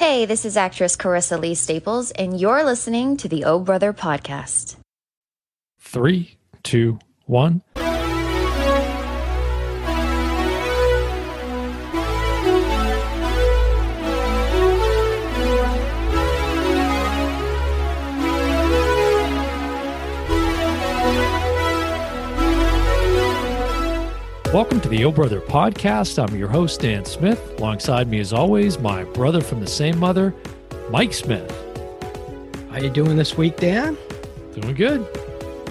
Hey, this is actress Karissa Lee Staples, and you're listening to the Oh Brother Podcast. 3, 2, 1... Welcome to the Oh Brother Podcast. I'm your host, Dan Smith. Alongside me, as always, my brother from the same mother, Mike Smith. How you doing this week, Dan? Doing good.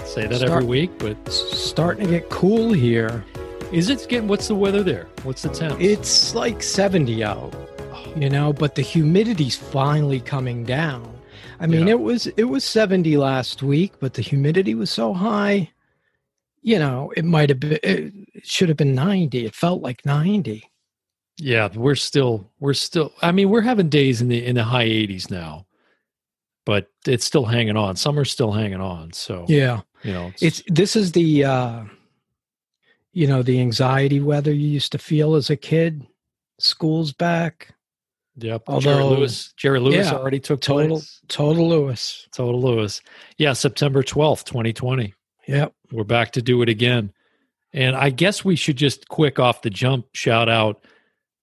Say that every week, but starting to get cool here. Is it getting? What's the weather there? What's the temp? It's like 70 out, you know, but the humidity's finally coming down. I mean, it was 70 last week, but the humidity was so high. You know, it might have been, it should have been 90. It felt like 90. Yeah, we're still, I mean, we're having days in the high 80s now, but it's still hanging on. Summer's still hanging on. So, yeah, you know, this is the, you know, the anxiety weather you used to feel as a kid. School's back. Yep. Although, Jerry Lewis already took place. Total Lewis. Yeah. September 12th, 2020. Yep. We're back to do it again. And I guess we should just quick off the jump shout out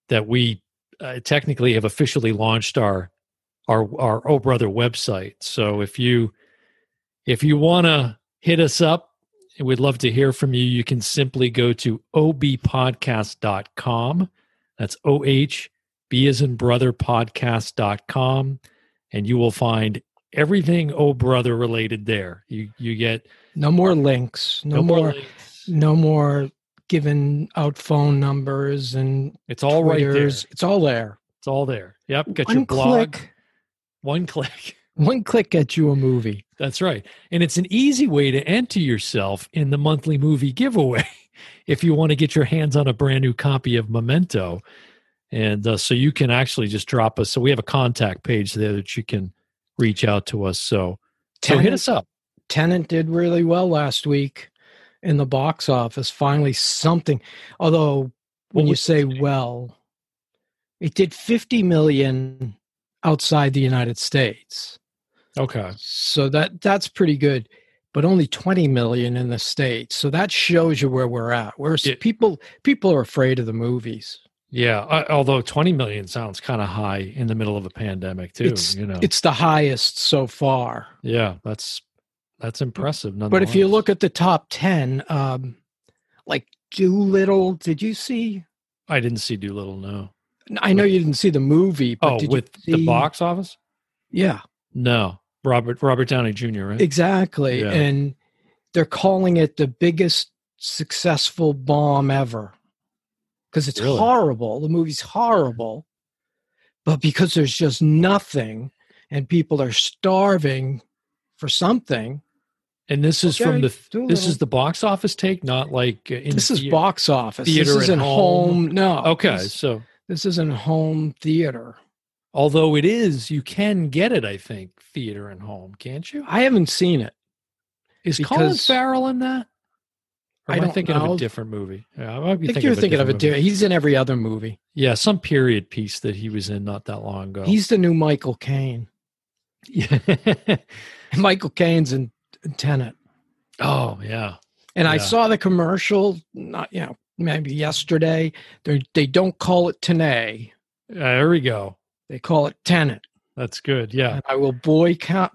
that we technically have officially launched our Oh Brother website. So if you want to hit us up, we'd love to hear from you. You can simply go to obpodcast.com. That's O-H-B as in brother podcast.com. And you will find everything Oh Brother related there. You get no more links, no more giving out phone numbers, and it's all Twitters. Right there. It's all there. Yep. Get your blog. One click gets you a movie. That's right. And it's an easy way to enter yourself in the monthly movie giveaway if you want to get your hands on a brand new copy of Memento. And so you can actually just drop us. So we have a contact page there that you can reach out to us. So hit us up. Tenet did really well last week in the box office. Finally, something. Although, when you say well, it did 50 million outside the United States. Okay. So that's pretty good, but only 20 million in the States. So that shows you where we're at. People are afraid of the movies. Yeah, although 20 million sounds kind of high in the middle of a pandemic too, It's the highest so far. Yeah, that's impressive nonetheless. But if you look at the top 10, like Doolittle, did you see? I didn't see Doolittle, no. I know you didn't see the movie, but the box office? Yeah. No. Robert Downey Jr., right? Exactly. Yeah. And they're calling it the biggest successful bomb ever. Because it's really horrible. The movie's horrible. But because there's just nothing and people are starving for something. And this is from the box office take, not like in this is box office. This isn't home. No. Okay. So this isn't home theater. Although it is, you can get it, I think, theater and home, can't you? I haven't seen it. Is Colin Farrell in that? I don't think of a different movie. Yeah, I might be thinking of a different movie. He's in every other movie. Yeah, some period piece that he was in not that long ago. He's the new Michael Caine. Yeah. Michael Caine's in Tenet. Oh, yeah. And yeah. I saw the commercial, maybe yesterday. They don't call it Tenet. There we go. They call it Tenet. That's good, yeah. And I will boycott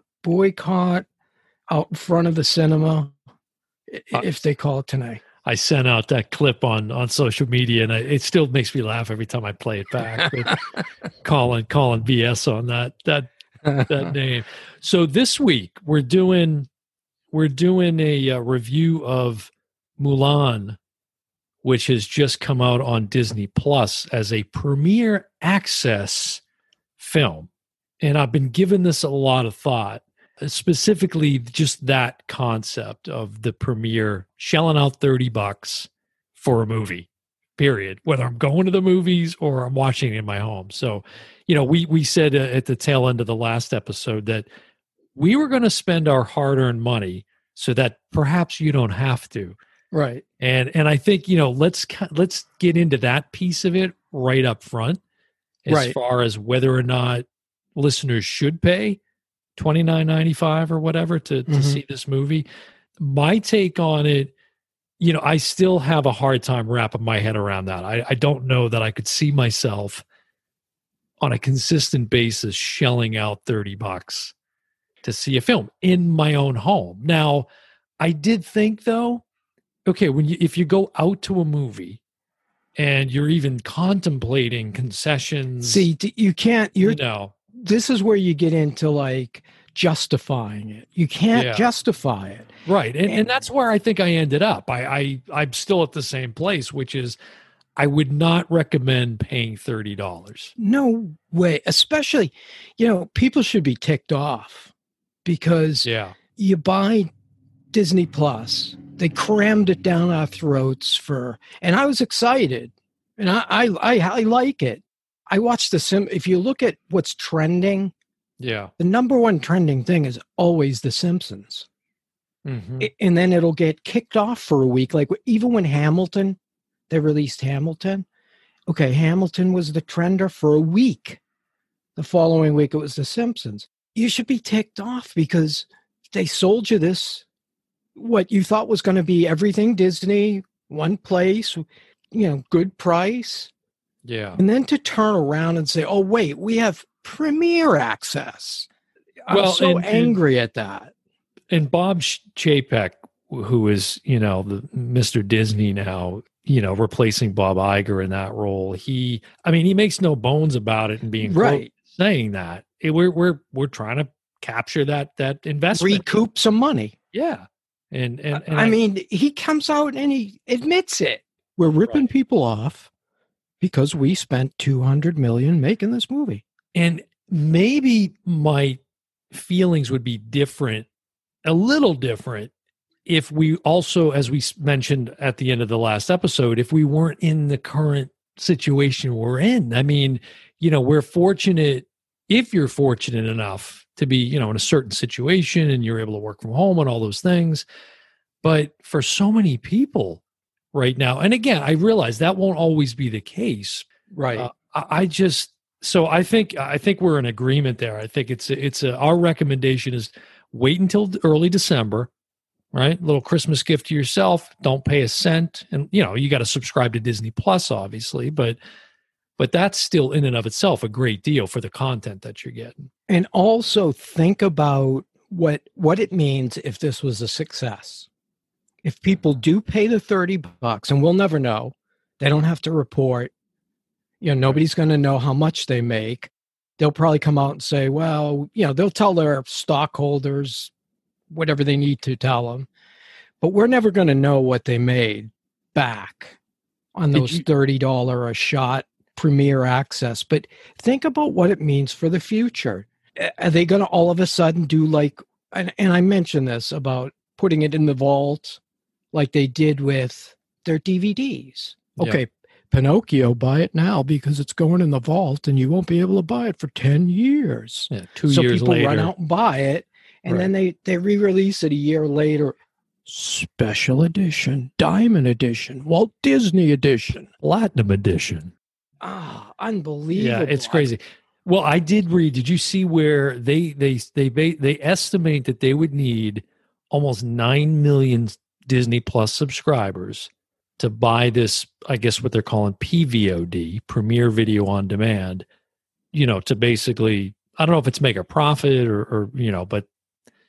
out in front of the cinema if they call it Tenet. I sent out that clip on social media, and it still makes me laugh every time I play it back. Colin BS on that name. So this week we're doing a review of Mulan, which has just come out on Disney Plus as a Premier Access film, and I've been giving this a lot of thought. Specifically, just that concept of the premiere shelling out $30 for a movie, period, whether I'm going to the movies or I'm watching it in my home. So, you know, we said at the tail end of the last episode that we were going to spend our hard-earned money so that perhaps you don't have to. Right. And I think, you know, let's get into that piece of it right up front as far as whether or not listeners should pay $29.95 or whatever to see this movie. My take on it, you know, I still have a hard time wrapping my head around that. I don't know that I could see myself on a consistent basis shelling out $30 to see a film in my own home. Now, I did think though, okay, if you go out to a movie and you're even contemplating concessions. See, you can't, this is where you get into like justifying it. You can't justify it. Right. And that's where I think I ended up. I'm still at the same place, which is I would not recommend paying $30. No way. Especially, people should be ticked off because you buy Disney Plus. They crammed it down our throats and I was excited, and I like it. I watched if you look at what's trending, the number one trending thing is always The Simpsons. Mm-hmm. And then it'll get kicked off for a week. Like even when they released Hamilton. Okay, Hamilton was the trender for a week. The following week, it was The Simpsons. You should be ticked off because they sold you this, what you thought was going to be everything Disney, one place, good price. Yeah. And then to turn around and say, oh, wait, we have Premier Access. I'm angry at that. And Bob Chapek, who is, the Mr. Disney now, replacing Bob Iger in that role. He makes no bones about it and being right, saying that we're trying to capture that investment, recoup some money. Yeah. And he comes out and he admits it. We're ripping people off because we spent $200 million making this movie. And maybe my feelings would be a little different, if we also, as we mentioned at the end of the last episode, if we weren't in the current situation we're in. I mean, we're fortunate, if you're fortunate enough to be, in a certain situation and you're able to work from home and all those things. But for so many people right now, and again, I realize that won't always be the case. Right. I think we're in agreement there. I think our recommendation is wait until early December, right? Little Christmas gift to yourself. Don't pay a cent. And, you got to subscribe to Disney Plus, obviously, but that's still in and of itself a great deal for the content that you're getting. And also think about what it means if this was a success. If people do pay the $30, and we'll never know, they don't have to report. Nobody's going to know how much they make. They'll probably come out and say, well, they'll tell their stockholders whatever they need to tell them. But we're never going to know what they made back on those $30 a shot Premier Access. But think about what it means for the future. Are they going to all of a sudden do like, and I mentioned this about putting it in the vault like they did with their DVDs. Okay, yeah. Pinocchio, buy it now because it's going in the vault and you won't be able to buy it for 10 years. Yeah, 2 years later. So people run out and buy it, and then they re-release it a year later. Special edition, diamond edition, Walt Disney edition, platinum edition. Ah, oh, unbelievable. Yeah, it's crazy. Well, I did read, did you see where they estimate that they would need almost 9 million Disney Plus subscribers to buy this, I guess what they're calling PVOD, Premier Video on Demand, to basically, I don't know if it's make a profit or but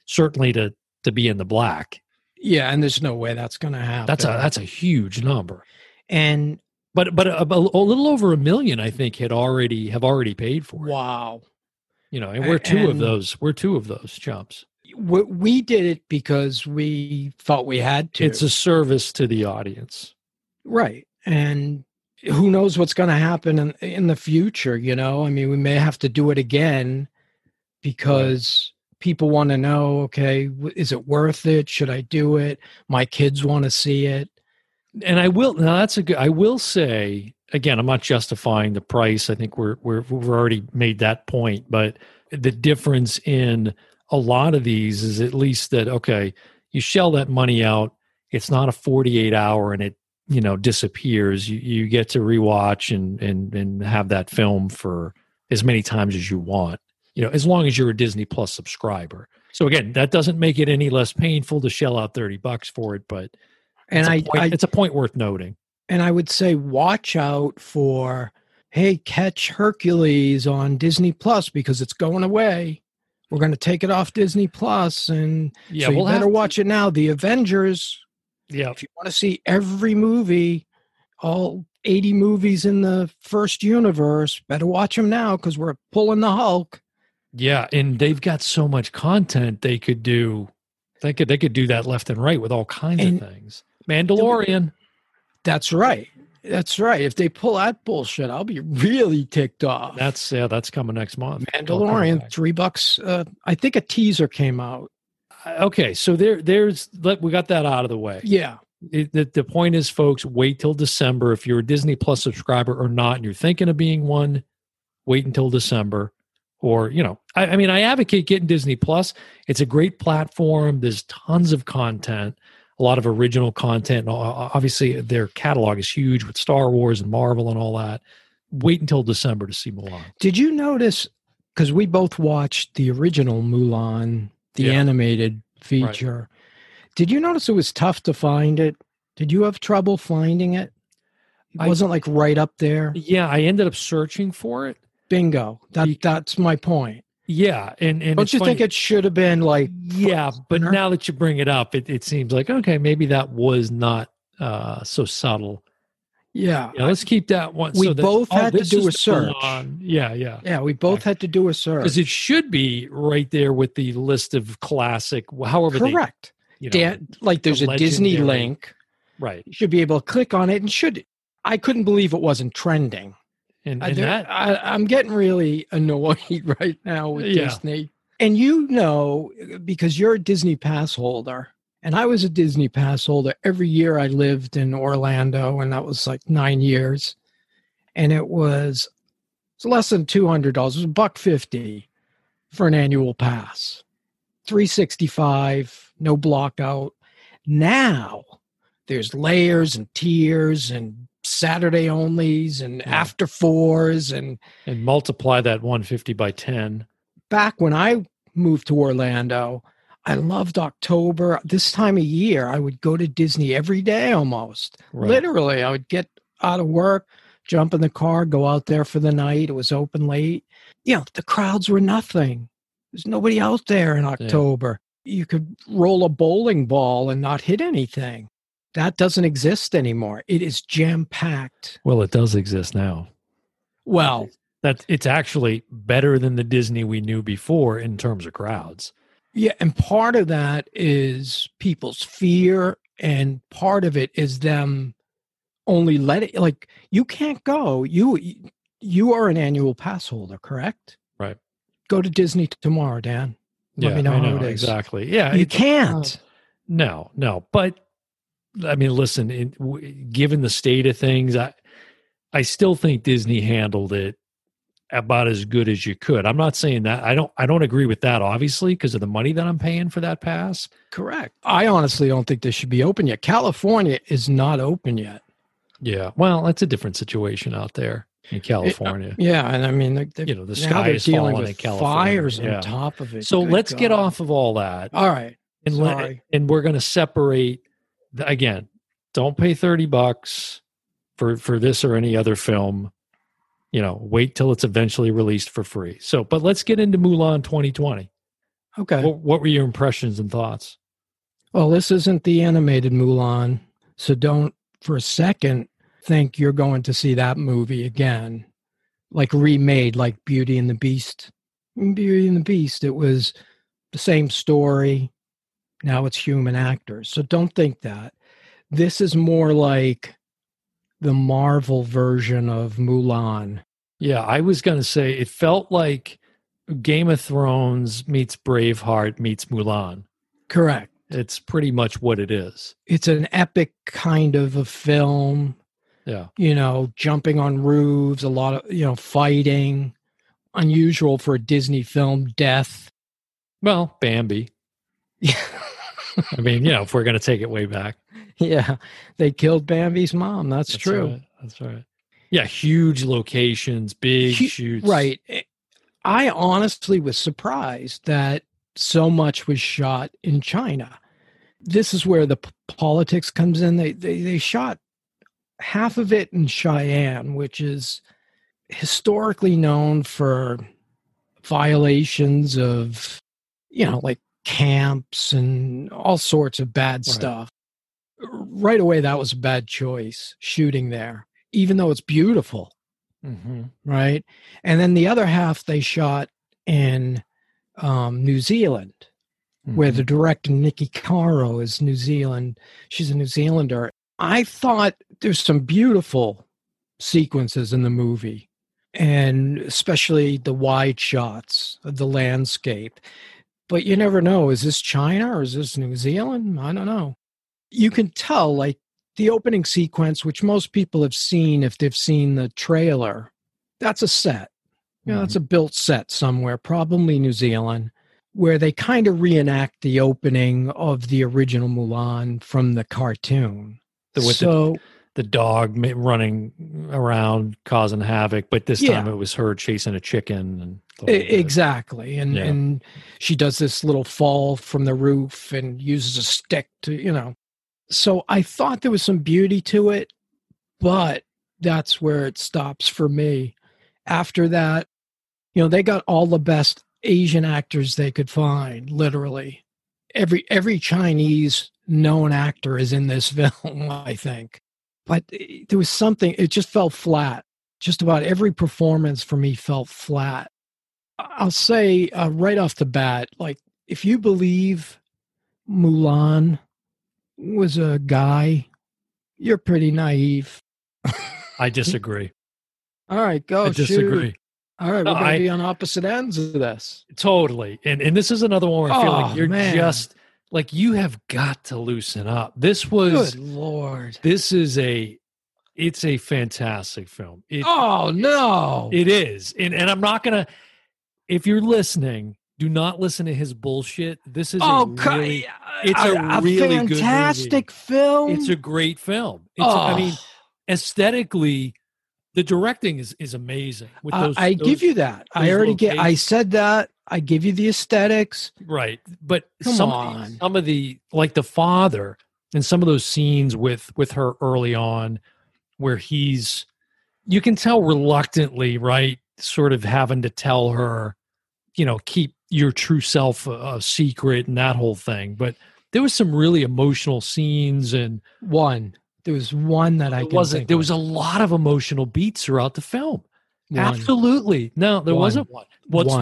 certainly to be in the black. Yeah, and there's no way that's going to happen. That's a huge number. And But a little over 1 million, I think, have already paid for it. Wow, and We're two of those chumps. We did it because we thought we had to. It's a service to the audience, right? And who knows what's going to happen in the future? We may have to do it again because people want to know. Okay, is it worth it? Should I do it? My kids want to see it. And I will say again, I'm not justifying the price. I think we've already made that point, but the difference in a lot of these is at least that, okay, you shell that money out. It's not a 48 hour and it, disappears. You get to rewatch and have that film for as many times as you want. you know, as long as you're a Disney Plus subscriber. So again, that doesn't make it any less painful to shell out $30 for it, but it's a point worth noting. And I would say watch out for, hey, catch Hercules on Disney Plus because it's going away. We're going to take it off Disney Plus, and yeah, so you better watch it now. The Avengers. Yeah, if you want to see every movie, all 80 movies in the first universe, better watch them now because we're pulling the Hulk. Yeah, and they've got so much content they could do. They could do that left and right with all kinds of things. Mandalorian. That's right. That's right. If they pull that bullshit, I'll be really ticked off. That's coming next month. Mandalorian, $3. I think a teaser came out. Okay, so we got that out of the way. Yeah. The point is, folks, wait till December. If you're a Disney Plus subscriber or not, and you're thinking of being one, wait until December. Or, you know, I mean, I advocate getting Disney Plus. It's a great platform. There's tons of content, a lot of original content. Obviously, their catalog is huge with Star Wars and Marvel and all that. Wait until December to see Mulan. Did you notice, because we both watched the original Mulan, the animated feature. Right. Did you notice it was tough to find it? Did you have trouble finding it? It wasn't like right up there. Yeah, I ended up searching for it. Bingo. That's my point. Yeah, and don't you think it should have been like? Yeah, but now that you bring it up, it seems like okay, maybe that was not so subtle. Yeah, you know, let's keep that one. We both had to do a search. Yeah. We both had to do a search because it should be right there with the list of classic. However, correct. You know, Dan, like there's a Disney link, right? You should be able to click on it, and I couldn't believe it wasn't trending. I'm getting really annoyed right now with Disney. And you know, because you're a Disney pass holder, and I was a Disney pass holder every year I lived in Orlando, and that was like 9 years, and it was less than $200. It was $150 for an annual pass. 365. No block out. Now there's layers and tiers and Saturday onlys and after fours and multiply that 150 by 10. Back when I moved to Orlando, I loved October. This time of year, I would go to Disney every day almost. Right. Literally, I would get out of work, jump in the car, go out there for the night. It was open late. You know, the crowds were nothing. There's nobody out there in October. Yeah. You could roll a bowling ball and not hit anything. That doesn't exist anymore. It is jam-packed. Well, it does exist now. Well, it's actually better than the Disney we knew before in terms of crowds. Yeah, and part of that is people's fear, and part of it is them only like, you can't go. You are an annual pass holder, correct? Right. Go to Disney tomorrow, Dan. Let me know how it is. Exactly. Yeah, you can't. No. But I mean, listen. Given the state of things, I still think Disney handled it about as good as you could. I'm not saying that I don't agree with that, obviously, because of the money that I'm paying for that pass. Correct. I honestly don't think this should be open yet. California is not open yet. Yeah. Well, that's a different situation out there. In California, and I mean, the sky is falling with in California. Fires on top of it. So let's get off of all that. All right, and we're going to separate again. Don't pay $30 for this or any other film. You know, wait till it's eventually released for free. So, but let's get into Mulan 2020. Okay, what were your impressions and thoughts? Well, this isn't the animated Mulan, so don't for a second think you're going to see that movie again, like remade, like Beauty and the Beast. It was the same story. Now it's human actors. So don't think that. This is more like the Marvel version of Mulan. Yeah, I was going to say it felt like Game of Thrones meets Braveheart meets Mulan. Correct. It's pretty much what it is. It's an epic kind of a film. Yeah. You know, jumping on roofs, a lot of, you know, fighting, unusual for a Disney film, death. Well, Bambi. I mean, you know, if we're going to take it way back. Yeah. They killed Bambi's mom. That's true. Right. That's right. Yeah. Huge locations, big shoots. Right. I honestly was surprised that so much was shot in China. This is where the politics comes in. They shot half of it in Cheyenne, which is historically known for violations of, you know, like camps and all sorts of bad stuff. Right away, that was a bad choice, shooting there, even though it's beautiful. Mm-hmm. Right. And then the other half they shot in New Zealand, mm-hmm. where the director Nikki Caro is New Zealand. She's a New Zealander. I thought there's some beautiful sequences in the movie, and especially the wide shots of the landscape. But you never know, is this China or is this New Zealand? I don't know. You can tell, like, the opening sequence, which most people have seen if they've seen the trailer, that's a set. You know, that's a built set somewhere, probably New Zealand, where they kind of reenact the opening of the original Mulan from the cartoon. The dog running around causing havoc, but this time it was her chasing a chicken. Exactly. And she does this little fall from the roof and uses a stick to, you know. So I thought there was some beauty to it, but that's where it stops for me. After that, you know, they got all the best Asian actors they could find, literally. Every Chinese known actor is in this film, I think. But there was something, it just fell flat. Just about every performance for me felt flat. I'll say right off the bat, like, if you believe Mulan was a guy, you're pretty naive. I disagree. All right, go. I disagree. Shoot. All right, we're going to be on opposite ends of this. Totally. And this is another one where I feel like you're just, like, you have got to loosen up. This was, good Lord. This is it's a fantastic film. It is. And I'm not going to, if you're listening, do not listen to his bullshit. This is a really fantastic film. It's a great film. I mean, aesthetically, the directing is amazing. With those, I give you that. I already locations. I said that. I give you the aesthetics, right? But some of the like the father and some of those scenes with her early on, where he's, you can tell reluctantly, right, sort of having to tell her, you know, keep your true self a secret and that whole thing. But there was some really emotional scenes, and there was one that I wasn't. There was a lot of emotional beats throughout the film. Absolutely. No, there wasn't one. What's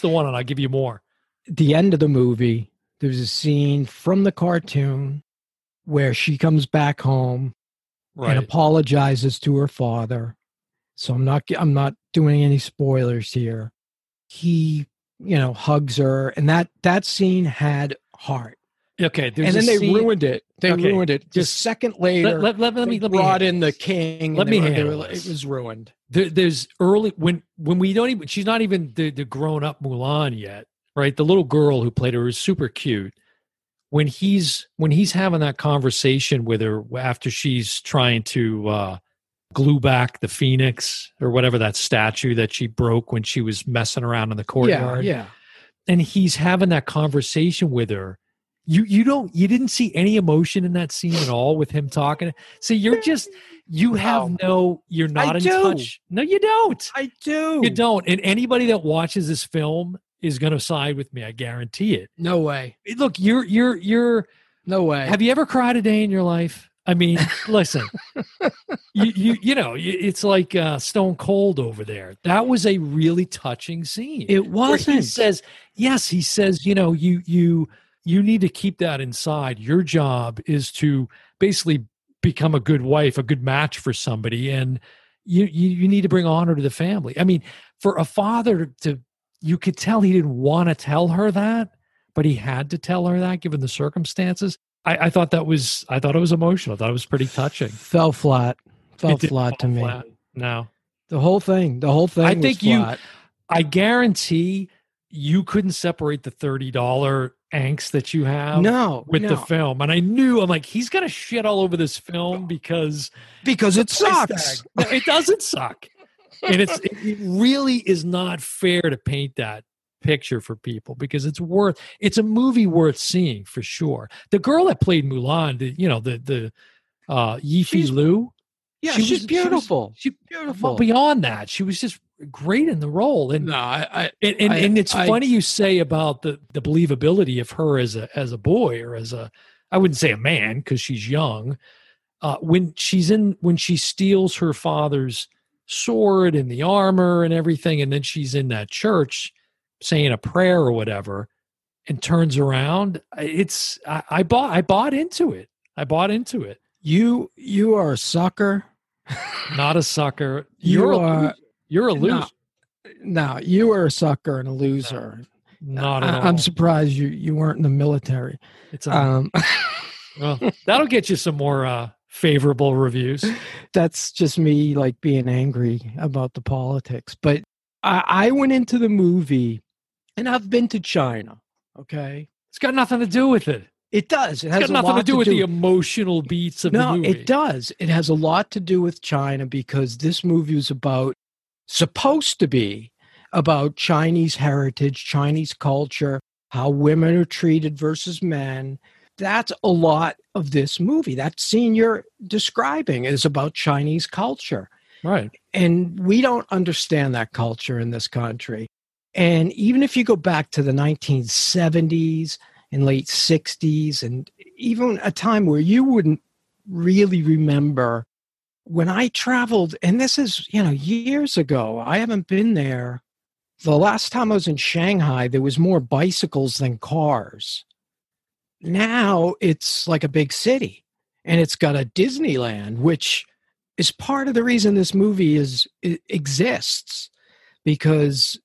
the one? And I'll give you more. The end of the movie, there's a scene from the cartoon where she comes back home and apologizes to her father. So I'm not doing any spoilers here. He, you know, hugs her, and that scene had heart. Okay, and then they ruined it. Just a second later. Let me brought in the king. It was ruined. There's early when we don't even. She's not even the grown up Mulan yet, right? The little girl who played her is super cute. When he's having that conversation with her after she's trying to glue back the phoenix or whatever, that statue that she broke when she was messing around in the courtyard. Yeah. And he's having that conversation with her. You didn't see any emotion in that scene at all with him talking. So you're not in touch. No, you don't. I do. You don't. And anybody that watches this film is going to side with me. I guarantee it. No way. Look, you're no way. Have you ever cried a day in your life? I mean, listen, you know, it's like Stone Cold over there. That was a really touching scene. It wasn't. Where he says, you know, you need to keep that inside. Your job is to basically become a good wife, a good match for somebody. And you need to bring honor to the family. I mean, for a father you could tell he didn't want to tell her that, but he had to tell her that given the circumstances. I thought it was emotional. I thought it was pretty touching. Fell flat. Fell flat to me. No. The whole thing I think was flat. I guarantee you couldn't separate the $30 angst that you have with the film. And I knew, I'm like, he's going to shit all over this film because it sucks. It doesn't suck. And it really is not fair to paint that picture for people, because it's a movie worth seeing for sure. The girl that played Mulan, the Yifei Liu. Yeah, she's beautiful. She's beautiful. Well, beyond that, she was just great in the role. And it's funny you say about the believability of her as a boy, or I wouldn't say a man, because she's young. When she steals her father's sword and the armor and everything, and then she's in that church saying a prayer or whatever, and turns around. I bought into it. You are a sucker. Not a sucker. You're a loser. No, you are a sucker and a loser. No, not at all. I'm surprised you weren't in the military. It's well, that'll get you some more favorable reviews. That's just me, like, being angry about the politics. But I went into the movie, and I've been to China. Okay, it's got nothing to do with it. It does. It has got nothing to do with the emotional beats of the movie. No, it does. It has a lot to do with China, because this movie was supposed to be about Chinese heritage, Chinese culture, how women are treated versus men. That's a lot of this movie. That scene you're describing is about Chinese culture. Right. And we don't understand that culture in this country. And even if you go back to the 1970s, in late 60s, and even a time where you wouldn't really remember, when I traveled, and this is, years ago, I haven't been there. The last time I was in Shanghai, there was more bicycles than cars. Now it's like a big city, and it's got a Disneyland, which is part of the reason this movie exists, because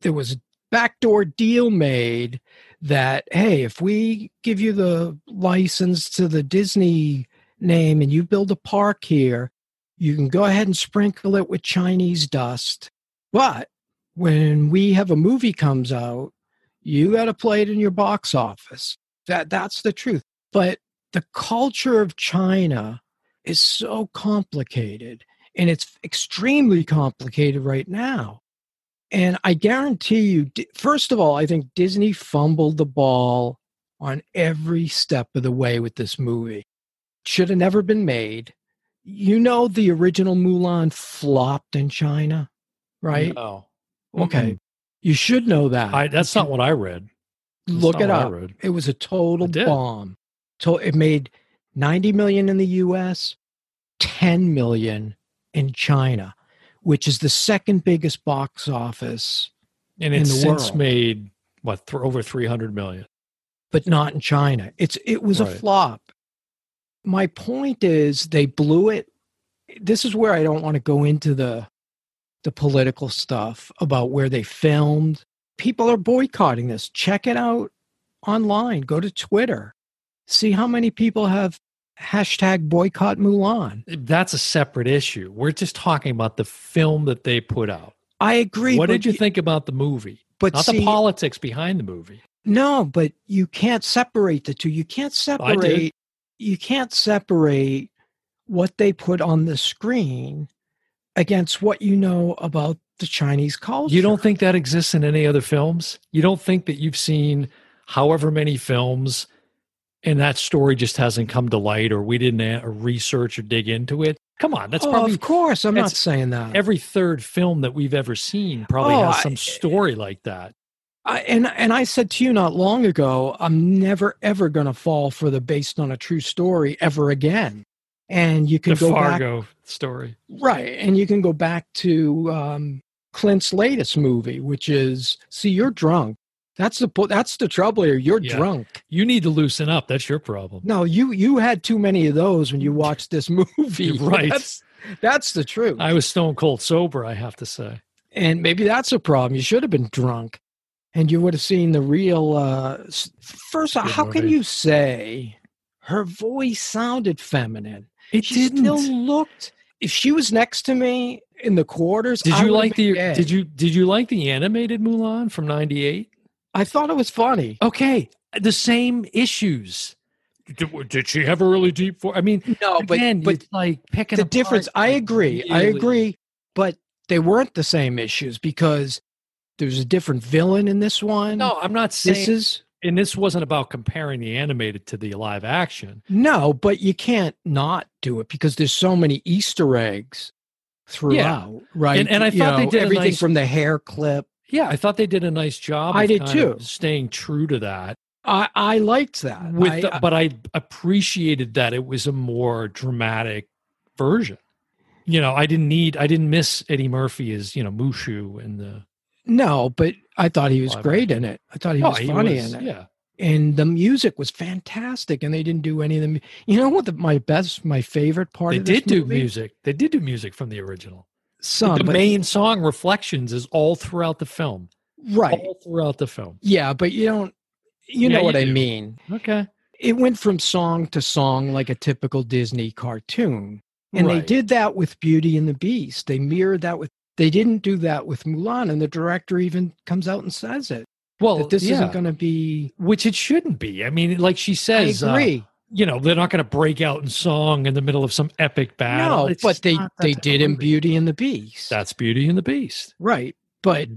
there was a backdoor deal made that, hey, if we give you the license to the Disney name and you build a park here, you can go ahead and sprinkle it with Chinese dust. But when we have a movie comes out, you got to play it in your box office. That's the truth. But the culture of China is so complicated, and it's extremely complicated right now. And I guarantee you, first of all, I think Disney fumbled the ball on every step of the way with this movie. Should have never been made. The original Mulan flopped in China, right? Oh, no. Okay. Mm-mm. You should know that. That's not what I read. Look it up. It was a total bomb. It made 90 million in the U.S., 10 million in China, which is the second biggest box office in the world. And it's since made, over 300 million. But not in China. It was a flop. My point is, they blew it. This is where I don't want to go into the political stuff about where they filmed. People are boycotting this. Check it out online. Go to Twitter. See how many people have #boycottMulan. That's a separate issue. We're just talking about the film that they put out. I agree. What did you think about the movie? But not the politics behind the movie. No, but you can't separate the two. You can't separate what they put on the screen against what you know about the Chinese culture. You don't think that exists in any other films? You don't think that you've seen however many films, and that story just hasn't come to light, or we didn't research or dig into it? Come on, that's probably... Of course, I'm not saying that. Every third film that we've ever seen probably has some story like that. And I said to you not long ago, I'm never, ever going to fall for the based on a true story ever again. And you can go back... The Fargo story. Right, and you can go back to Clint's latest movie, which is, see, you're drunk. That's the trouble here. You're drunk. You need to loosen up. That's your problem. No, you had too many of those when you watched this movie. Right. That's the truth. I was stone cold sober, I have to say. And maybe that's a problem. You should have been drunk, and you would have seen the real... First off, how can you say her voice sounded feminine? She didn't. She still looked... If she was next to me in the quarters... Did you like the animated Mulan from 98? I thought it was funny. Okay, the same issues. Did she have a really deep voice? I mean, no, but it's like picking the difference. I agree. But they weren't the same issues because there's a different villain in this one. No, I'm not saying this is. And this wasn't about comparing the animated to the live action. No, but you can't not do it because there's so many Easter eggs throughout, right? And I thought they did everything from the hair clip. Yeah, I thought they did a nice job. I did too, staying true to that. I liked that, but I appreciated that it was a more dramatic version. You know, I didn't miss Eddie Murphy as Mushu in the. No, but I thought he was great in it. I thought he was funny in it. Yeah. And the music was fantastic, and they didn't do any of them. You know what? My favorite part of this movie? They did do music. They did do music from the original. The main song, Reflections, is all throughout the film. Right. All throughout the film. Yeah, but you don't, know what I mean. Okay. It went from song to song like a typical Disney cartoon. And they did that with Beauty and the Beast. They mirrored that with. They didn't do that with Mulan, and the director even comes out and says it. Well, that this isn't going to be... Which it shouldn't be. I mean, like she says, I agree. They're not going to break out in song in the middle of some epic battle. No, but they did in Beauty and the Beast. That's Beauty and the Beast. Right. But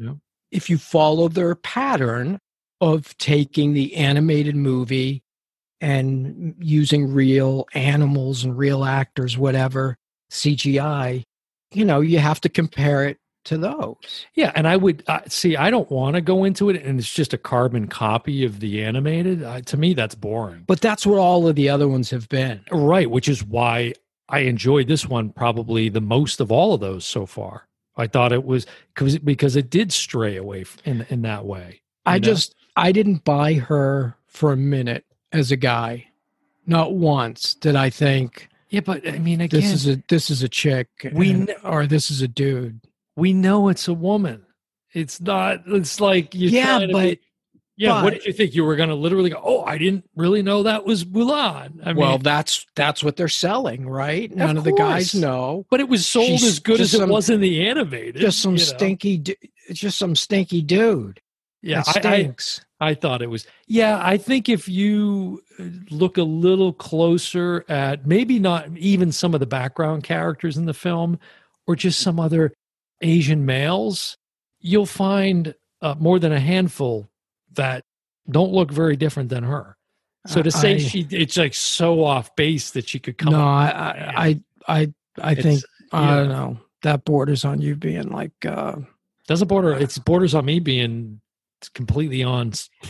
if you follow their pattern of taking the animated movie and using real animals and real actors, whatever, CGI... you have to compare it to those. Yeah, and I would see. I don't want to go into it, and it's just a carbon copy of the animated. To me, that's boring. But that's what all of the other ones have been, right? Which is why I enjoyed this one probably the most of all of those so far. I thought it was because it did stray away in that way. I didn't buy her for a minute as a guy. Not once did I think. Yeah, but I mean, again, this is a chick, or this is a dude. We know it's a woman. It's not. It's like what did you think you were going to literally go? Oh, I didn't really know that was Mulan. That's what they're selling, right? None of the guys know, but it was sold as good as it was in the animated. Just some stinky dude. Yeah, I thought it was. Yeah, I think if you look a little closer at maybe not even some of the background characters in the film or just some other Asian males, you'll find more than a handful that don't look very different than her. So to say it's like so off base that she could come. No, I think, I don't know, that borders on you being like. Doesn't border. It borders on me being completely on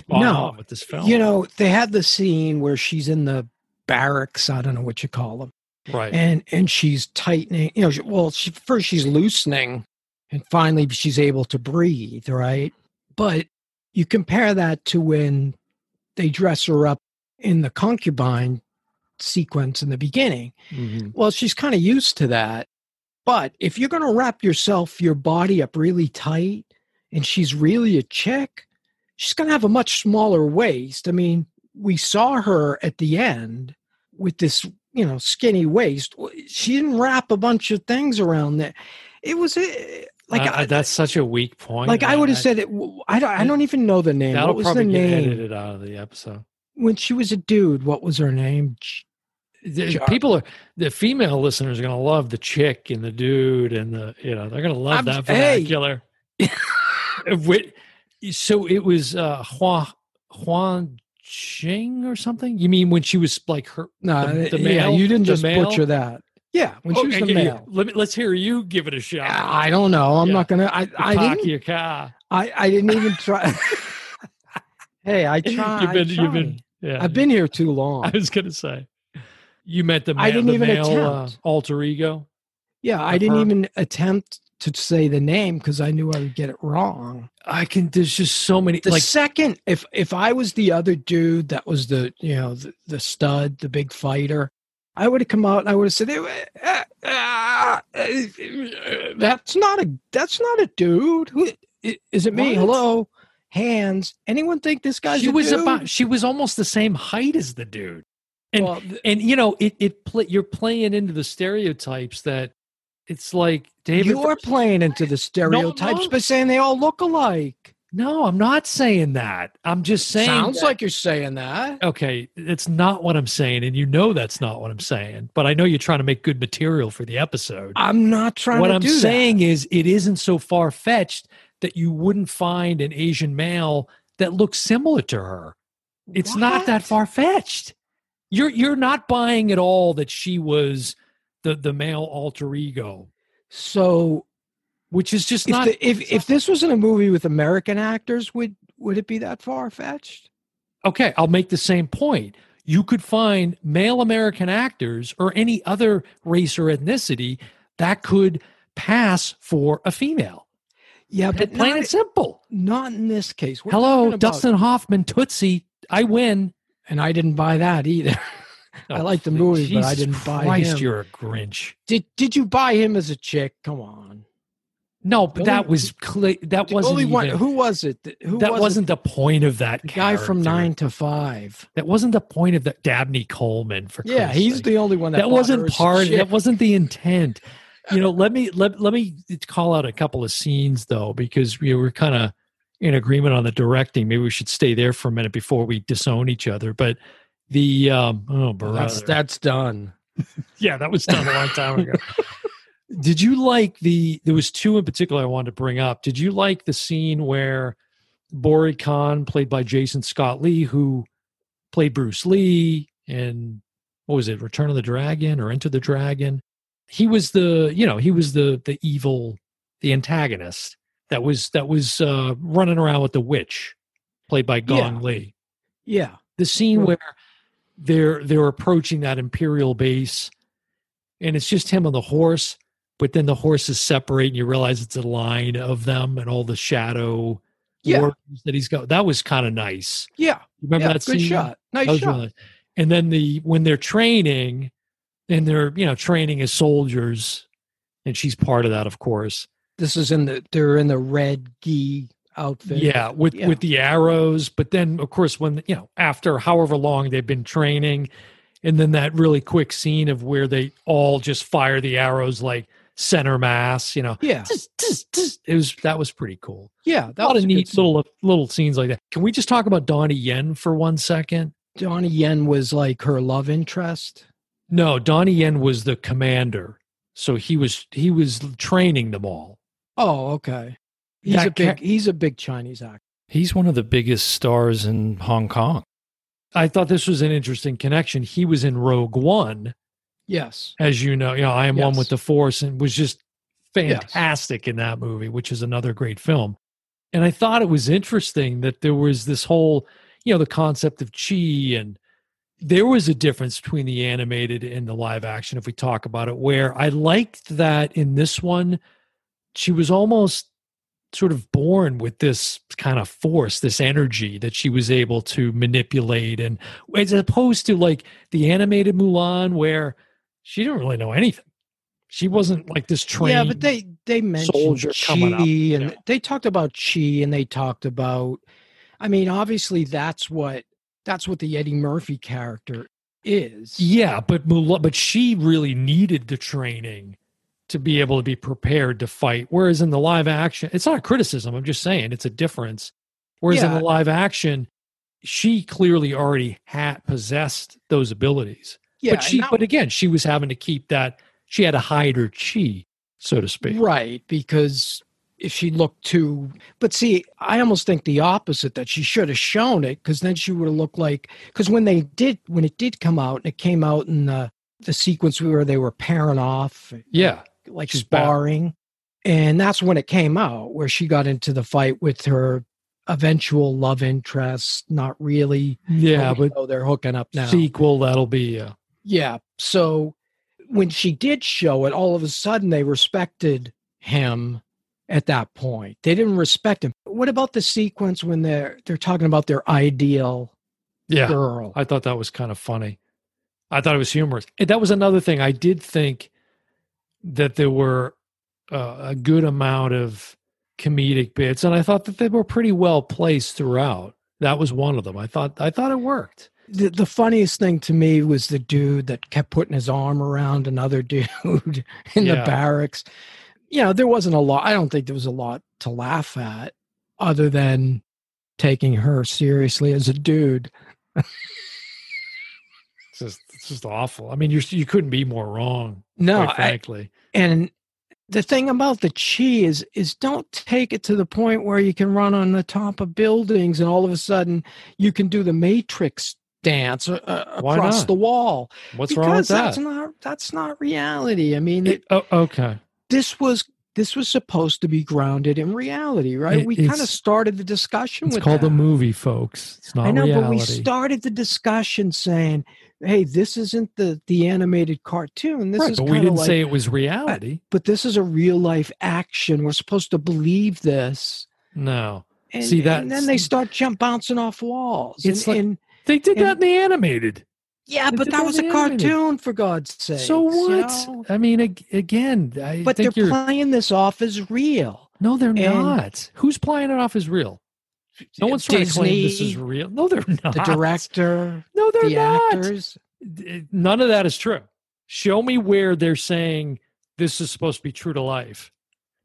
with this film. They had the scene where she's in the barracks. I don't know what you call them, right? And she's tightening. First she's loosening, and finally she's able to breathe, right? But you compare that to when they dress her up in the concubine sequence in the beginning. Mm-hmm. Well, she's kind of used to that. But if you're going to wrap your body up really tight, and she's really a chick, she's going to have a much smaller waist. I mean, we saw her at the end with this, skinny waist. She didn't wrap a bunch of things around that. It was like that's such a weak point. Like I would have said it. I don't even know the name. What was the name? That'll probably get edited out of the episode. When she was a dude, what was her name? The female listeners are going to love the chick and the dude and they're going to love that vernacular. Hey. So it was Huan Jing or something? You mean when she was like her? No, the male? Yeah, you didn't just butcher that. Yeah, when she was the male. Let's hear you give it a shot. I don't know. I'm not going to. I didn't even try. Hey, I tried. I've been here too long. I was going to say. You meant the male, alter ego? Yeah, I didn't even attempt to say the name because I knew I would get it wrong. There's just so many. The second, if I was the other dude that was the stud, the big fighter, I would have come out and I would have said, that's not a dude. Is it me? What? Hello? Hands. Anyone think this guy's a dude? She was almost the same height as the dude. You're playing into the stereotypes that it's like David. You are playing into the stereotypes by saying they all look alike. No, I'm not saying that. I'm just saying. Sounds like you're saying that. Okay, it's not what I'm saying, and you know that's not what I'm saying. But I know you're trying to make good material for the episode. I'm not trying to do that. What I'm saying is it isn't so far-fetched that you wouldn't find an Asian male that looks similar to her. It's not that far-fetched. You're not buying at all that she was the male alter ego. So... Which is just not... If this was in a movie with American actors, would it be that far-fetched? Okay, I'll make the same point. You could find male American actors or any other race or ethnicity that could pass for a female. Yeah, but plain and simple. Not in this case. Hello, Dustin Hoffman, Tootsie, I win. And I didn't buy that either. Oh, I like the movie, Jesus but I didn't buy Christ, him. You're a Grinch. Did you buy him as a chick? Come on. No, but that was that wasn't only one. Even, who was it? Who that wasn't the point of that guy from 9 to 5. That wasn't the point of that. Dabney Coleman for Christ's sake. He's the only one that wasn't part. That wasn't the intent. You know, let me call out a couple of scenes though, because we were kind of in agreement on the directing. Maybe we should stay there for a minute before we disown each other. But the that's done. Yeah, that was done a long time ago. Did you like there was two in particular I wanted to bring up. Did you like the scene where Bori Khan, played by Jason Scott Lee, who played Bruce Lee in, what was it, Return of the Dragon or Enter the Dragon? He was the evil, the antagonist that was running around with the witch, played by Gong Li. Yeah. The scene where they're approaching that Imperial base and it's just him on the horse. But then the horses separate and you realize it's a line of them and all the shadow warriors that he's got. That was kind of nice. Yeah. Remember that scene? Good shot. Nice shot. Really nice. And then when they're training and they're, training as soldiers, and she's part of that, of course. This is they're in the red gi outfit. Yeah. With the arrows. But then of course, when, after however long they've been training, and then that really quick scene of where they all just fire the arrows, like, center mass, that was pretty cool. Yeah, that was a lot of neat little scenes like that. Can we just talk about Donnie Yen for 1 second? Donnie Yen was like her love interest. No, Donnie Yen was the commander, so he was training them all. Oh, okay. He's a big Chinese actor. He's one of the biggest stars in Hong Kong. I thought this was an interesting connection. He was in Rogue One. Yes. As I Am One with the Force, and was just fantastic in that movie, which is another great film. And I thought it was interesting that there was this whole, the concept of chi, and there was a difference between the animated and the live action, if we talk about it, where I liked that in this one, she was almost sort of born with this kind of force, this energy that she was able to manipulate, and as opposed to like the animated Mulan where she didn't really know anything. She wasn't like this trained. Yeah, but they mentioned chi, and they talked about chi, and they talked about. I mean, obviously, that's what the Eddie Murphy character is. Yeah, but she really needed the training to be able to be prepared to fight. Whereas in the live action, it's not a criticism. I'm just saying it's a difference. Whereas in the live action, she clearly already possessed those abilities. Yeah, but again, she was having to keep that. She had to hide her chi, so to speak. Right, because if she looked too... But see, I almost think the opposite, that she should have shown it, because then she would have looked like... Because when it did come out, and it came out in the sequence where they were pairing off. Yeah. Like sparring. And that's when it came out, where she got into the fight with her eventual love interest. Not really. Yeah, but they're hooking up now. Sequel, that'll be... Yeah. So when she did show it, all of a sudden they respected him at that point. They didn't respect him. What about the sequence when they're talking about their ideal girl? I thought that was kind of funny. I thought it was humorous. That was another thing. I did think that there were a good amount of comedic bits, and I thought that they were pretty well placed throughout. That was one of them. I thought it worked. The funniest thing to me was the dude that kept putting his arm around another dude in the barracks. There wasn't a lot. I don't think there was a lot to laugh at. other than taking her seriously as a dude. It's just awful. I mean, you couldn't be more wrong. No, quite frankly. And the thing about the chi is don't take it to the point where you can run on the top of buildings and all of a sudden you can do the Matrix dance across the wall. What's wrong with that? That's not reality. I mean, okay. This was supposed to be grounded in reality, right? We kind of started the discussion with that. It's called a movie, folks. It's not reality. I know, but we started the discussion saying, hey, this isn't the animated cartoon. This is but we didn't say it was reality. But this is a real-life action. We're supposed to believe this. No. And then they start bouncing off walls. They did that in the animated. Yeah, but that was a cartoon, for God's sake. So what? So, I mean, again, but they're playing this off as real. No, they're not. Who's playing it off as real? No one's trying to claim this is real. No, they're not. The director. No, they're not. Actors. None of that is true. Show me where they're saying this is supposed to be true to life.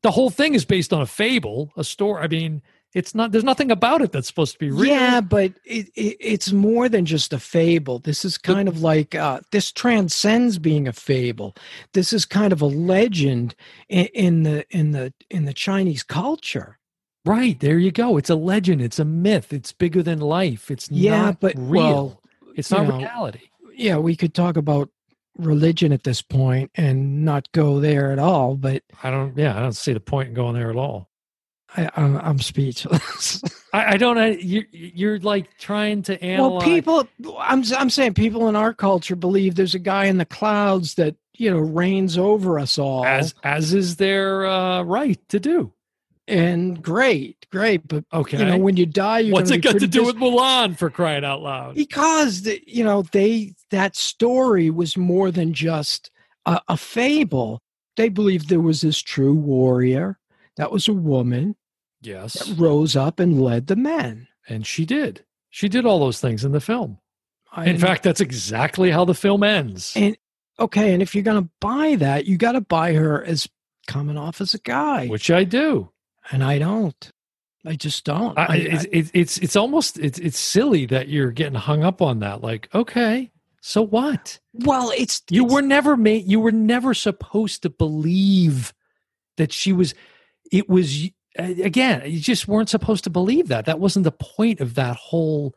The whole thing is based on a fable, a story. I mean, it's not. There's nothing about it that's supposed to be real. Yeah, but it's more than just a fable. This is kind of like this transcends being a fable. This is kind of a legend in the Chinese culture. Right, there you go. It's a legend. It's a myth. It's bigger than life. It's not real. Well, it's not reality. Yeah, we could talk about religion at this point and not go there at all. But I don't see the point in going there at all. I'm speechless. You're like trying to analyze. Well, people, I'm saying people in our culture believe there's a guy in the clouds that, you know, reigns over us all. As is their right to do. And great. But, okay, you know, when you die, you're what's it got to do with Mulan, for crying out loud? Because, you know, that story was more than just a fable. They believed there was this true warrior. That was a woman, yes, that rose up and led the men. And she did. She did all those things in the film. In fact, that's exactly how the film ends. And if you're going to buy that, you got to buy her as coming off as a guy. Which I do. And I don't. I just don't. It's silly that you're getting hung up on that. Like, okay, so what? Well, you were never supposed to believe that she was... It was, again, you just weren't supposed to believe that. That wasn't the point of that whole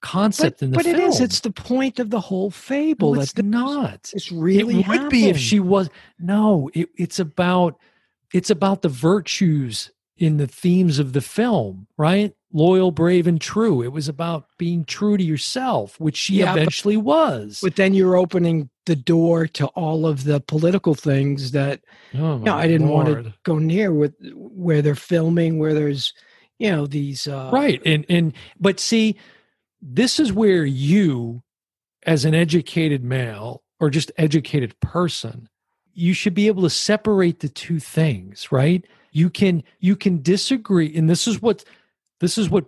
concept in the film. But it is. It's the point of the whole fable. No, it's not. It's really happened. It would be if she was. No, it's about the virtues in the themes of the film, right? Loyal, brave, and true. It was about being true to yourself, which she eventually was. But then you're opening the door to all of the political things that I didn't want to go near with where they're filming, where there's, you know, these. Right. But see, this is where you, as an educated male or just educated person, you should be able to separate the two things, right? You can disagree. And this is what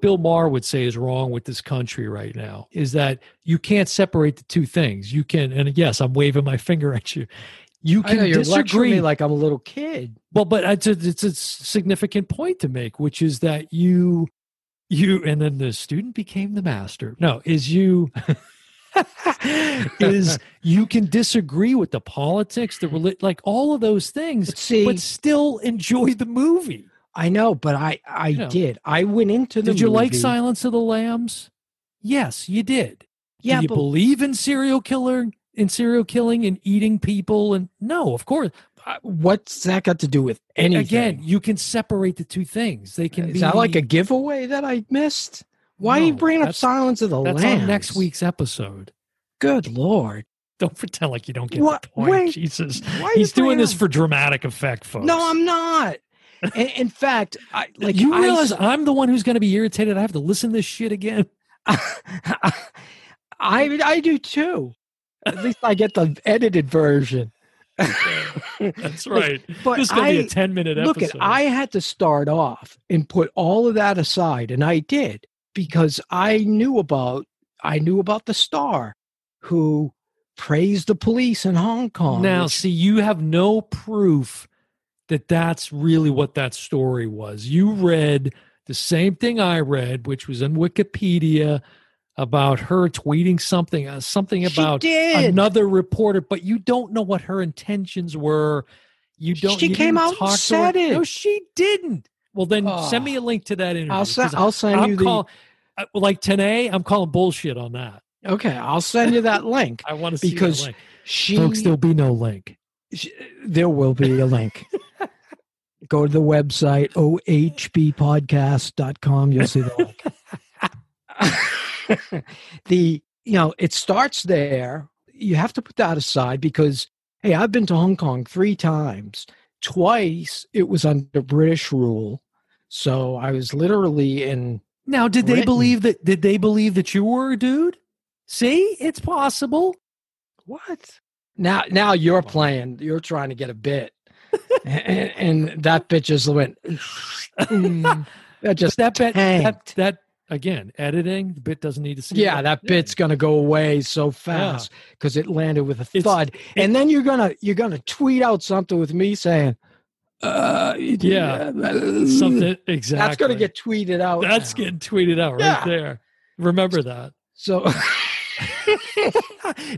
Bill Maher would say is wrong with this country right now, is that you can't separate the two things. You can, and yes, I'm waving my finger at you. You can disagree me like I'm a little kid. Well, but it's a significant point to make, which is that you, and then the student became the master. No, you can disagree with the politics, like all of those things, but still enjoy the movie. I know, but I did. I went into the movie. Did you like Silence of the Lambs? Yes, you did. Yeah, do you believe in serial killing and eating people? And no, of course. What's that got to do with anything? Again, you can separate the two things. They can. Is that like a giveaway that I missed? Why are you bringing up Silence of the Lambs? That's on next week's episode. Good Lord. Don't pretend like you don't get the point. Wait, Jesus. He's doing this for dramatic effect, folks. No, I'm not. In fact, you realize I'm the one who's going to be irritated. I have to listen to this shit again. I do too. At least I get the edited version. That's right. But this is going to be a 10-minute episode. Look, I had to start off and put all of that aside, and I did because I knew about the star who praised the police in Hong Kong. Now, see, you have no proof that that's really what that story was. You read the same thing I read, which was in Wikipedia, about her tweeting something about another reporter, but you don't know what her intentions were. You don't. She came out and said it. No, she didn't. Well, then send me a link to that interview. I'll send you the... Like today, I'm calling bullshit on that. Okay, I'll send you that link. I want to see that link. Folks, there'll be no link. There will be a link. Go to the website, ohbpodcast.com. You'll see the link. It starts there. You have to put that aside because, hey, I've been to Hong Kong 3 times. Twice, it was under British rule. So I was literally in... Now, did they believe that you were a dude? See, it's possible. What? Now you're playing. You're trying to get a bit, and that bit just went. That again, editing. The bit doesn't need to see. Yeah, that bit's gonna go away so fast because it landed with a thud, and then you're gonna tweet out something with me saying. Something exactly. That's going to get tweeted out. That's now. Getting tweeted out right there. Remember that. So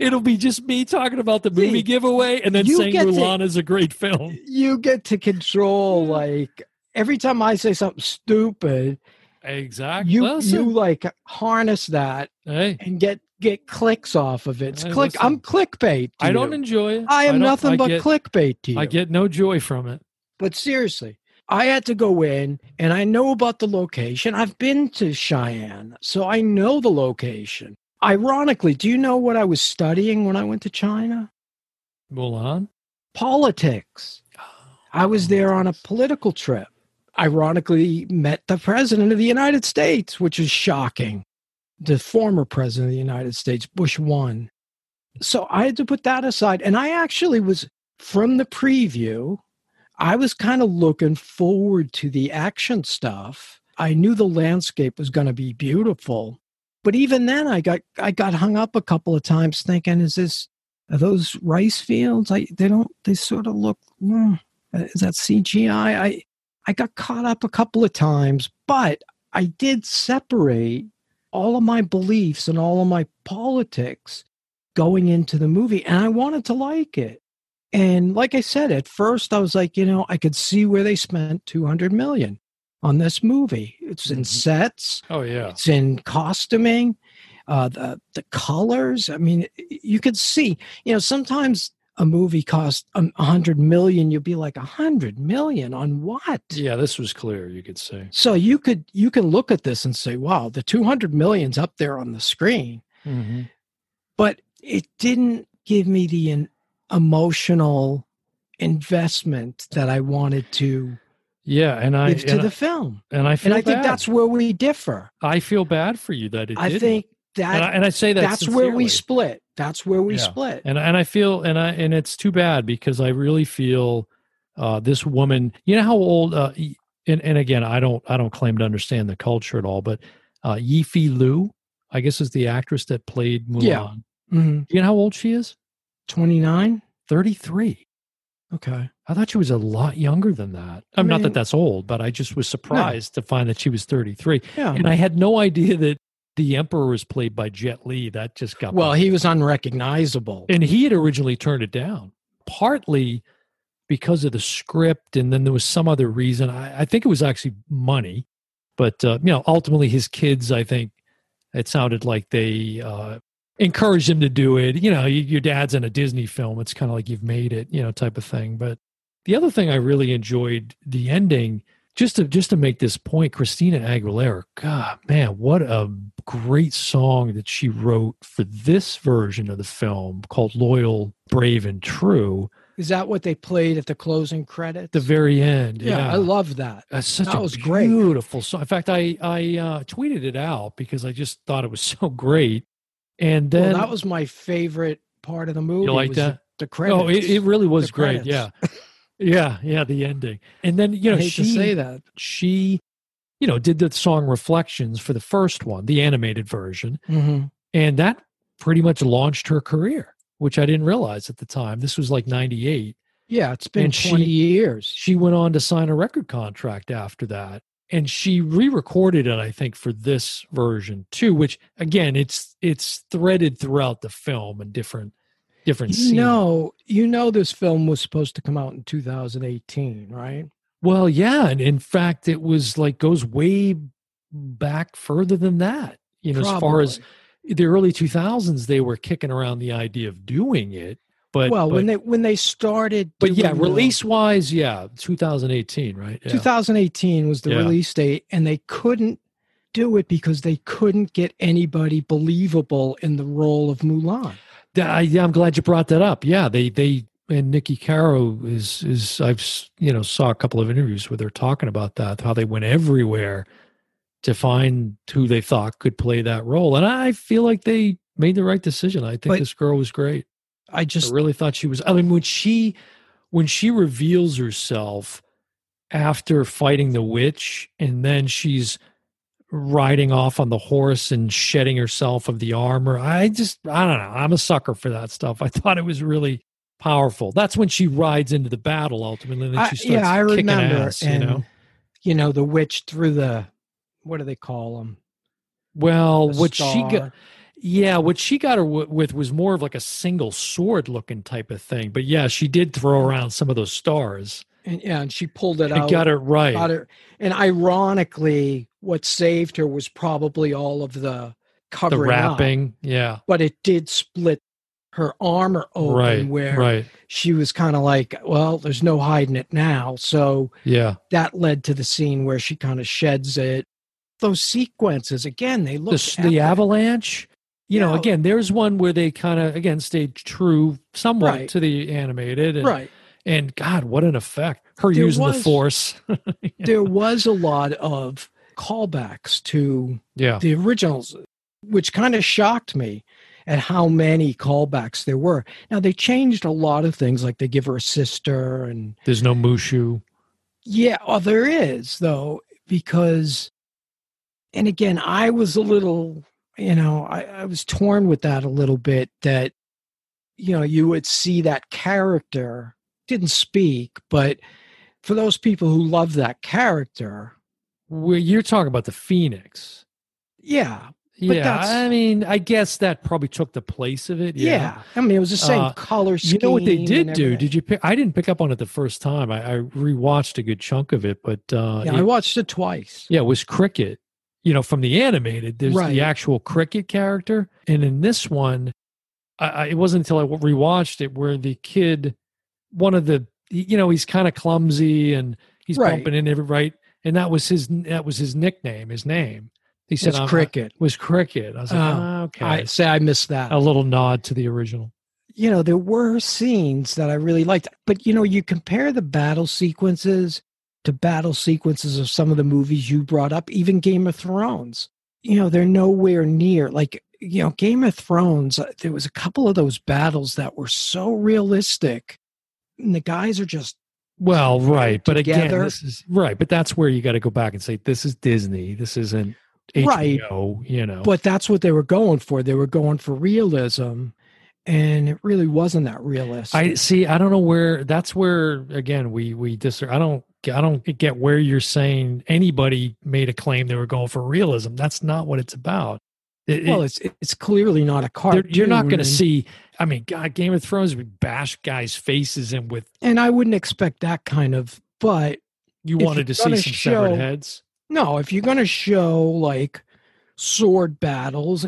it'll be just me talking about the movie giveaway and then saying Mulan is a great film. You get to control like every time I say something stupid. Exactly. You like harness that and get clicks off of it. I'm clickbait. I don't enjoy it. I am nothing but clickbait to you. I get no joy from it. But seriously, I had to go in, and I know about the location. I've been to Cheyenne, so I know the location. Ironically, do you know what I was studying when I went to China? Mulan? Politics. Oh, I was there on a political trip. Ironically, met the president of the United States, which is shocking. The former president of the United States, Bush 1. So I had to put that aside. And I actually was, from the preview... I was kind of looking forward to the action stuff. I knew the landscape was going to be beautiful. But even then, I got hung up a couple of times thinking, are those rice fields? They sort of look, is that CGI? I got caught up a couple of times, but I did separate all of my beliefs and all of my politics going into the movie, and I wanted to like it. And like I said, at first I was like, I could see where they spent $200 million on this movie. It's in sets. Oh, yeah. It's in costuming, the colors. I mean, you could see, sometimes a movie costs $100 million. You'd be like, $100 million on what? Yeah, this was clear, you could see. So you can look at this and say, wow, the $200 million's up there on the screen. Mm-hmm. But it didn't give me the emotional investment that I wanted to give to the film. And I feel bad. I think that's where we differ. I feel bad for you that it didn't. I think that and I say that that's sincerely. Where we split. That's where we split. And I feel and it's too bad because I really feel this woman, you know how old and again I don't claim to understand the culture at all, but Yifei Liu, I guess is the actress that played Mulan. Yeah. Mm-hmm. You know how old she is? 29? 33. Okay. I thought she was a lot younger than that. I mean, not that that's old, but I just was surprised to find that she was 33. Yeah, and I had no idea that the Emperor was played by Jet Li. That just got... Well, he was unrecognizable. And he had originally turned it down, partly because of the script, and then there was some other reason. I think it was actually money, but ultimately his kids, I think, it sounded like they... encourage them to do it. Your dad's in a Disney film. It's kind of like you've made it, type of thing. But the other thing I really enjoyed the ending, just to make this point, Christina Aguilera, God, man, what a great song that she wrote for this version of the film called Loyal, Brave, and True. Is that what they played at the closing credits? The very end. Yeah. I love that. That's such a beautiful song. In fact, I tweeted it out because I just thought it was so great. And then that was my favorite part of the movie. You like that? The credits. Oh, it really was great. Yeah. yeah. The ending. And then, I hate to say that. She, did the song Reflections for the first one, the animated version. Mm-hmm. And that pretty much launched her career, which I didn't realize at the time. This was like 98. Yeah. It's been 20 years. She went on to sign a record contract after that. And she re-recorded it, I think, for this version too, which again, it's threaded throughout the film and different scenes. You know, this film was supposed to come out in 2018, right? Well, yeah. And in fact, it was like goes way back further than that. You know, probably. As far as the early 2000s, they were kicking around the idea of doing it. But, when they started, but yeah, release wise, yeah, 2018, right? Yeah. 2018 was the release date, and they couldn't do it because they couldn't get anybody believable in the role of Mulan. I'm glad you brought that up. Yeah, they and Nikki Caro is I've saw a couple of interviews where they're talking about that, how they went everywhere to find who they thought could play that role, and I feel like they made the right decision. I think this girl was great. I really thought she was, I mean, when she reveals herself after fighting the witch, and then she's riding off on the horse and shedding herself of the armor. I don't know. I'm a sucker for that stuff. I thought it was really powerful. That's when she rides into the battle ultimately. And then she starts kicking ass, and, you know, the witch through the, what do they call them? Well, the what star. She got... Yeah, what she got her with was more of like a single sword looking type of thing. But yeah, she did throw around some of those stars. And she pulled it out. Got it right. And ironically, what saved her was probably all of the covering up. The wrapping, yeah. But it did split her armor open where she was kind of like, well, there's no hiding it now. So yeah, that led to the scene where she kind of sheds it. Those sequences, again, they look the avalanche. You know, again, there's one where they kind of, again, stayed true somewhat to the animated. And, and God, what an effect. Her using the force. There was a lot of callbacks to the originals, which kind of shocked me at how many callbacks there were. Now, they changed a lot of things, like they give her a sister. And there's no Mushu. Yeah, well, there is, though, because, and again, I was a little... You know, I was torn with that a little bit that, you know, you would see that character didn't speak, but for those people who love that character. Well, you're talking about the Phoenix. Yeah. But I mean, I guess that probably took the place of it. Yeah. I mean, it was the same color scheme. You know what they did do? Did you pick? I didn't pick up on it the first time. I rewatched a good chunk of it, but. I watched it twice. Yeah, it was Cricket. You know, from the animated, there's the actual Cricket character. And in this one, it wasn't until I rewatched it where the kid, one of the, you know, he's kind of clumsy and he's bumping in every And that was his nickname, his name. He said, was Cricket. I was like, okay. I say I missed that. A little nod to the original. You know, there were scenes that I really liked. But, you know, you compare the battle sequences to battle sequences of some of the movies you brought up, even Game of Thrones. You know, they're nowhere near. Like, you know, Game of Thrones, there was a couple of those battles that were so realistic. And the guys are just... Well, right. But together. Again, this is... Right. But that's where you got to go back and say, this is Disney. This isn't HBO, you know. But that's what they were going for. They were going for realism. And it really wasn't that realistic. I see. I don't know where... That's where, again, we disagree. I don't get where you're saying anybody made a claim they were going for realism. That's not what it's about. It's clearly not a cartoon. You're not going to see, I mean, God, Game of Thrones would bash guys' faces in with. And I wouldn't expect that kind of, but. You wanted to see some severed heads? No, if you're going to show like sword battles,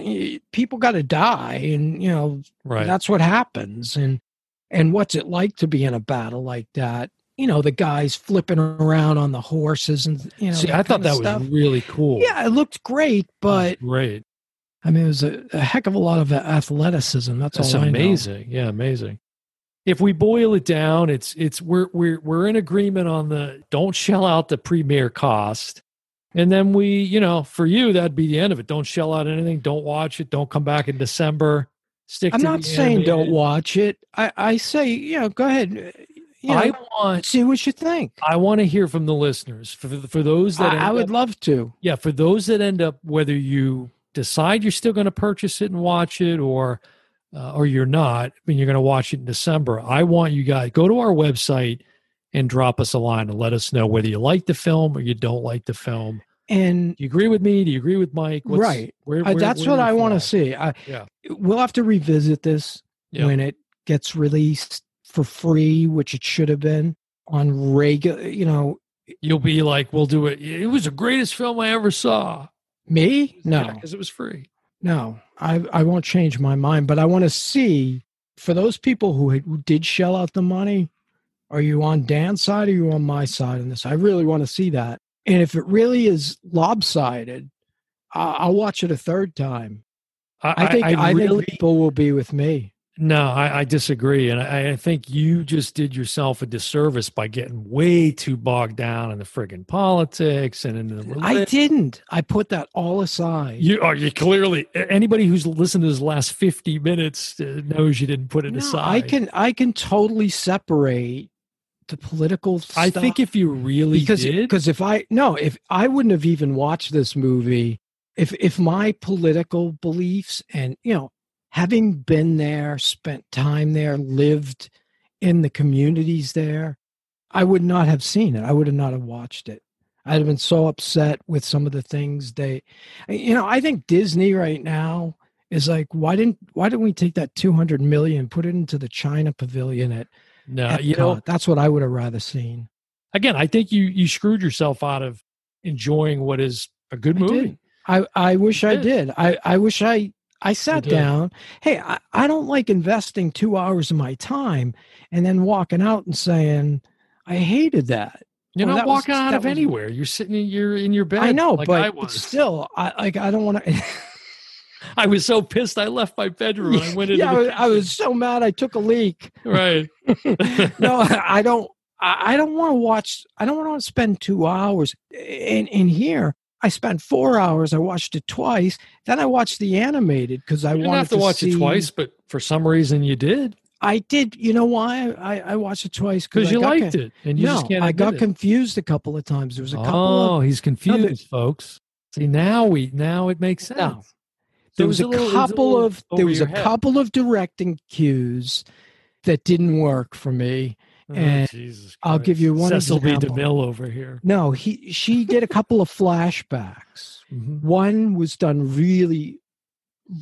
people got to die and, you know, that's what happens. And what's it like to be in a battle like that? You know, the guys flipping around on the horses and, you know. See, I thought that was really cool. Yeah, it looked great, but. Great. I mean, it was a heck of a lot of athleticism. That's all I know. Amazing. Yeah, amazing. If we boil it down, it's we're in agreement on the don't shell out the premier cost. And then we, you know, for you, that'd be the end of it. Don't shell out anything. Don't watch it. Don't come back in December. Stick. I'm to not saying animated. Don't watch it. I say, you know, go ahead. You know, see what you think. I want to hear from the listeners. For those that I would love to. Yeah, for those that end up, whether you decide you're still going to purchase it and watch it, or you're not, I mean, you're going to watch it in December. I want you guys go to our website and drop us a line and let us know whether you like the film or you don't like the film. And do you agree with me? Do you agree with Mike? Right. That's what I want to see. We'll have to revisit this when it gets released for free, which it should have been on regular, You'll be like, we'll do it. It was the greatest film I ever saw. Me? No. Because it was free. No, I won't change my mind, but I want to see, for those people who did shell out the money, are you on Dan's side or are you on my side in this? I really want to see that. And if it really is lopsided, I'll watch it a third time. I think people will be with me. No, I disagree. And I think you just did yourself a disservice by getting way too bogged down in the friggin' politics and in the religion. I didn't. I put that all aside. You clearly, anybody who's listened to this last 50 minutes knows you didn't put it aside. I can totally separate the political stuff. I think if you really did. Because if I wouldn't have even watched this movie, if my political beliefs and, having been there, spent time there, lived in the communities there, I would not have seen it. I would not have watched it. I'd have been so upset with some of the things I think Disney right now is like, why didn't we take that $200 million, put it into the China Pavilion at Epcot? That's what I would have rather seen. Again, I think you screwed yourself out of enjoying what is a good movie. I wish I did. I sat down. Hey, I don't like investing 2 hours of my time and then walking out and saying, I hated that. You're not walking out of anywhere. You're sitting in your bed. I know, but still, I don't want to. I was so pissed I left my bedroom. And I went into I was so mad I took a leak. Right. No, I don't want to watch. I don't want to spend 2 hours in here. I spent 4 hours. I watched it twice. Then I watched the animated because I wanted to watch it twice, but for some reason you did. I did. You know why? I watched it twice because you liked it, and you just can't. I got confused a couple of times. There was a couple. Oh, he's confused, folks. See, now it makes sense. There was a couple of directing cues that didn't work for me. And Jesus, I'll give you one example. Cecil B. DeMille over here. No, she did a couple of flashbacks. Mm-hmm. One was done really,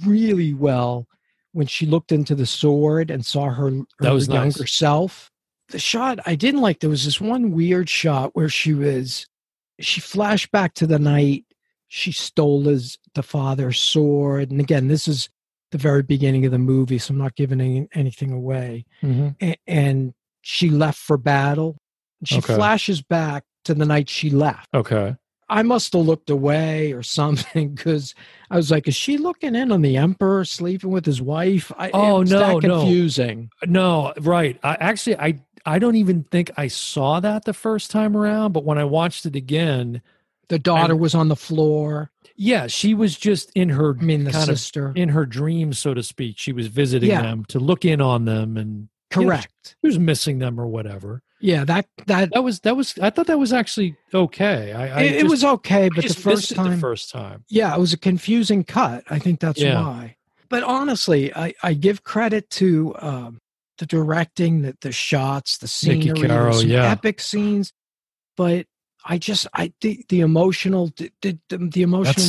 really well when she looked into the sword and saw her younger self. The shot I didn't like. There was this one weird shot where she flashed back to the night she stole the father's sword. And again, this is the very beginning of the movie, so I'm not giving anything away. Mm-hmm. And she left for battle. She flashes back to the night she left. Okay. I must have looked away or something because I was like, is she looking in on the emperor sleeping with his wife? It's confusing. No, right. I don't even think I saw that the first time around, but when I watched it again. The daughter was on the floor. Yeah, she was just in her in her dream, so to speak. She was visiting them to look in on them and correct. He was missing them or whatever. Yeah, that was. I thought that was actually okay. It was okay, but the first time. Yeah, it was a confusing cut. I think that's why. But honestly, I give credit to the directing, the shots, the scenery, epic scenes. But the emotional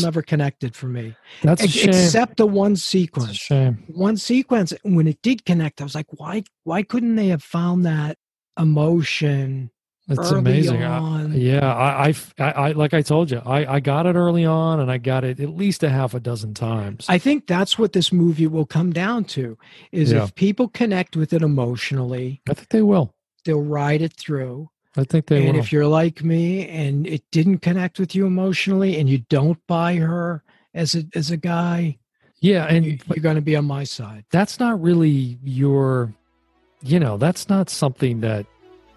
never connected for me. That's a shame. Except the one sequence. That's a shame. One sequence, when it did connect, I was like, why couldn't they have found that emotion? That's amazing. I like I told you, I got it early on, and I got it at least a half a dozen times. I think that's what this movie will come down to, is if people connect with it emotionally. I think they will. They'll ride it through. I think they will. And if you're like me and it didn't connect with you emotionally and you don't buy her as a guy, and you're going to be on my side. That's not really that's not something that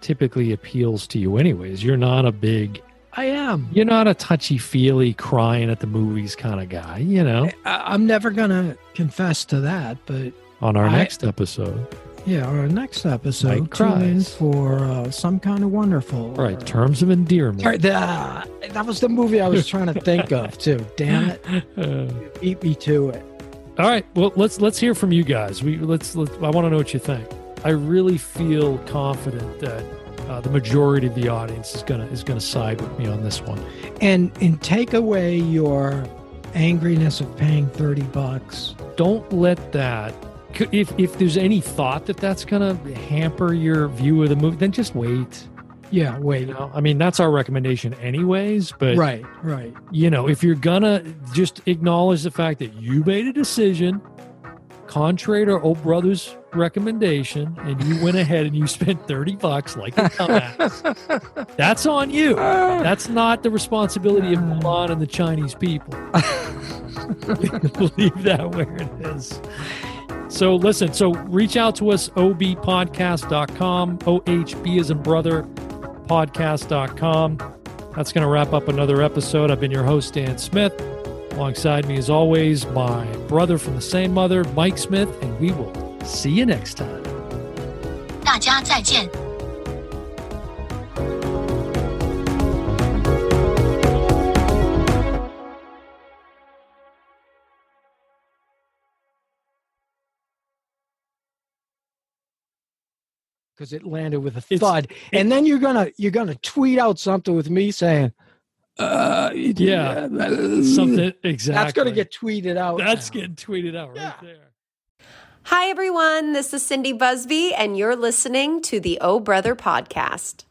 typically appeals to you anyways. You're not a big... I am. You're not a touchy-feely, crying at the movies kind of guy, I'm never going to confess to that, but... On our next episode... Yeah, our next episode, tune in for Some Kind of Wonderful. Right, Terms of Endearment. Right, that was the movie I was trying to think of, too. Damn it. You beat me to it. All right, well, let's hear from you guys. I want to know what you think. I really feel confident that the majority of the audience is gonna side with me on this one. And take away your angriness of paying $30. Don't let that. If there's any thought that that's gonna hamper your view of the movie, then just wait. Yeah, wait. You know? I mean, that's our recommendation, anyways. But right. You know, if you're gonna just acknowledge the fact that you made a decision contrary to old brother's recommendation, and you went ahead and you spent $30 like a dumbass, that's on you. That's not the responsibility of Mulan and the Chinese people. Leave that where it is. So listen, so reach out to us, obpodcast.com, OHB as in brother, podcast.com. That's going to wrap up another episode. I've been your host, Dan Smith. Alongside me, as always, my brother from the same mother, Mike Smith, and we will see you next time. 大家再见. Because it landed with a thud, and then you're gonna tweet out something with me saying, something exactly. That's gonna get tweeted out. That's now. Getting tweeted out right there. Hi everyone, this is Cindy Busby, and you're listening to the Oh Brother Podcast.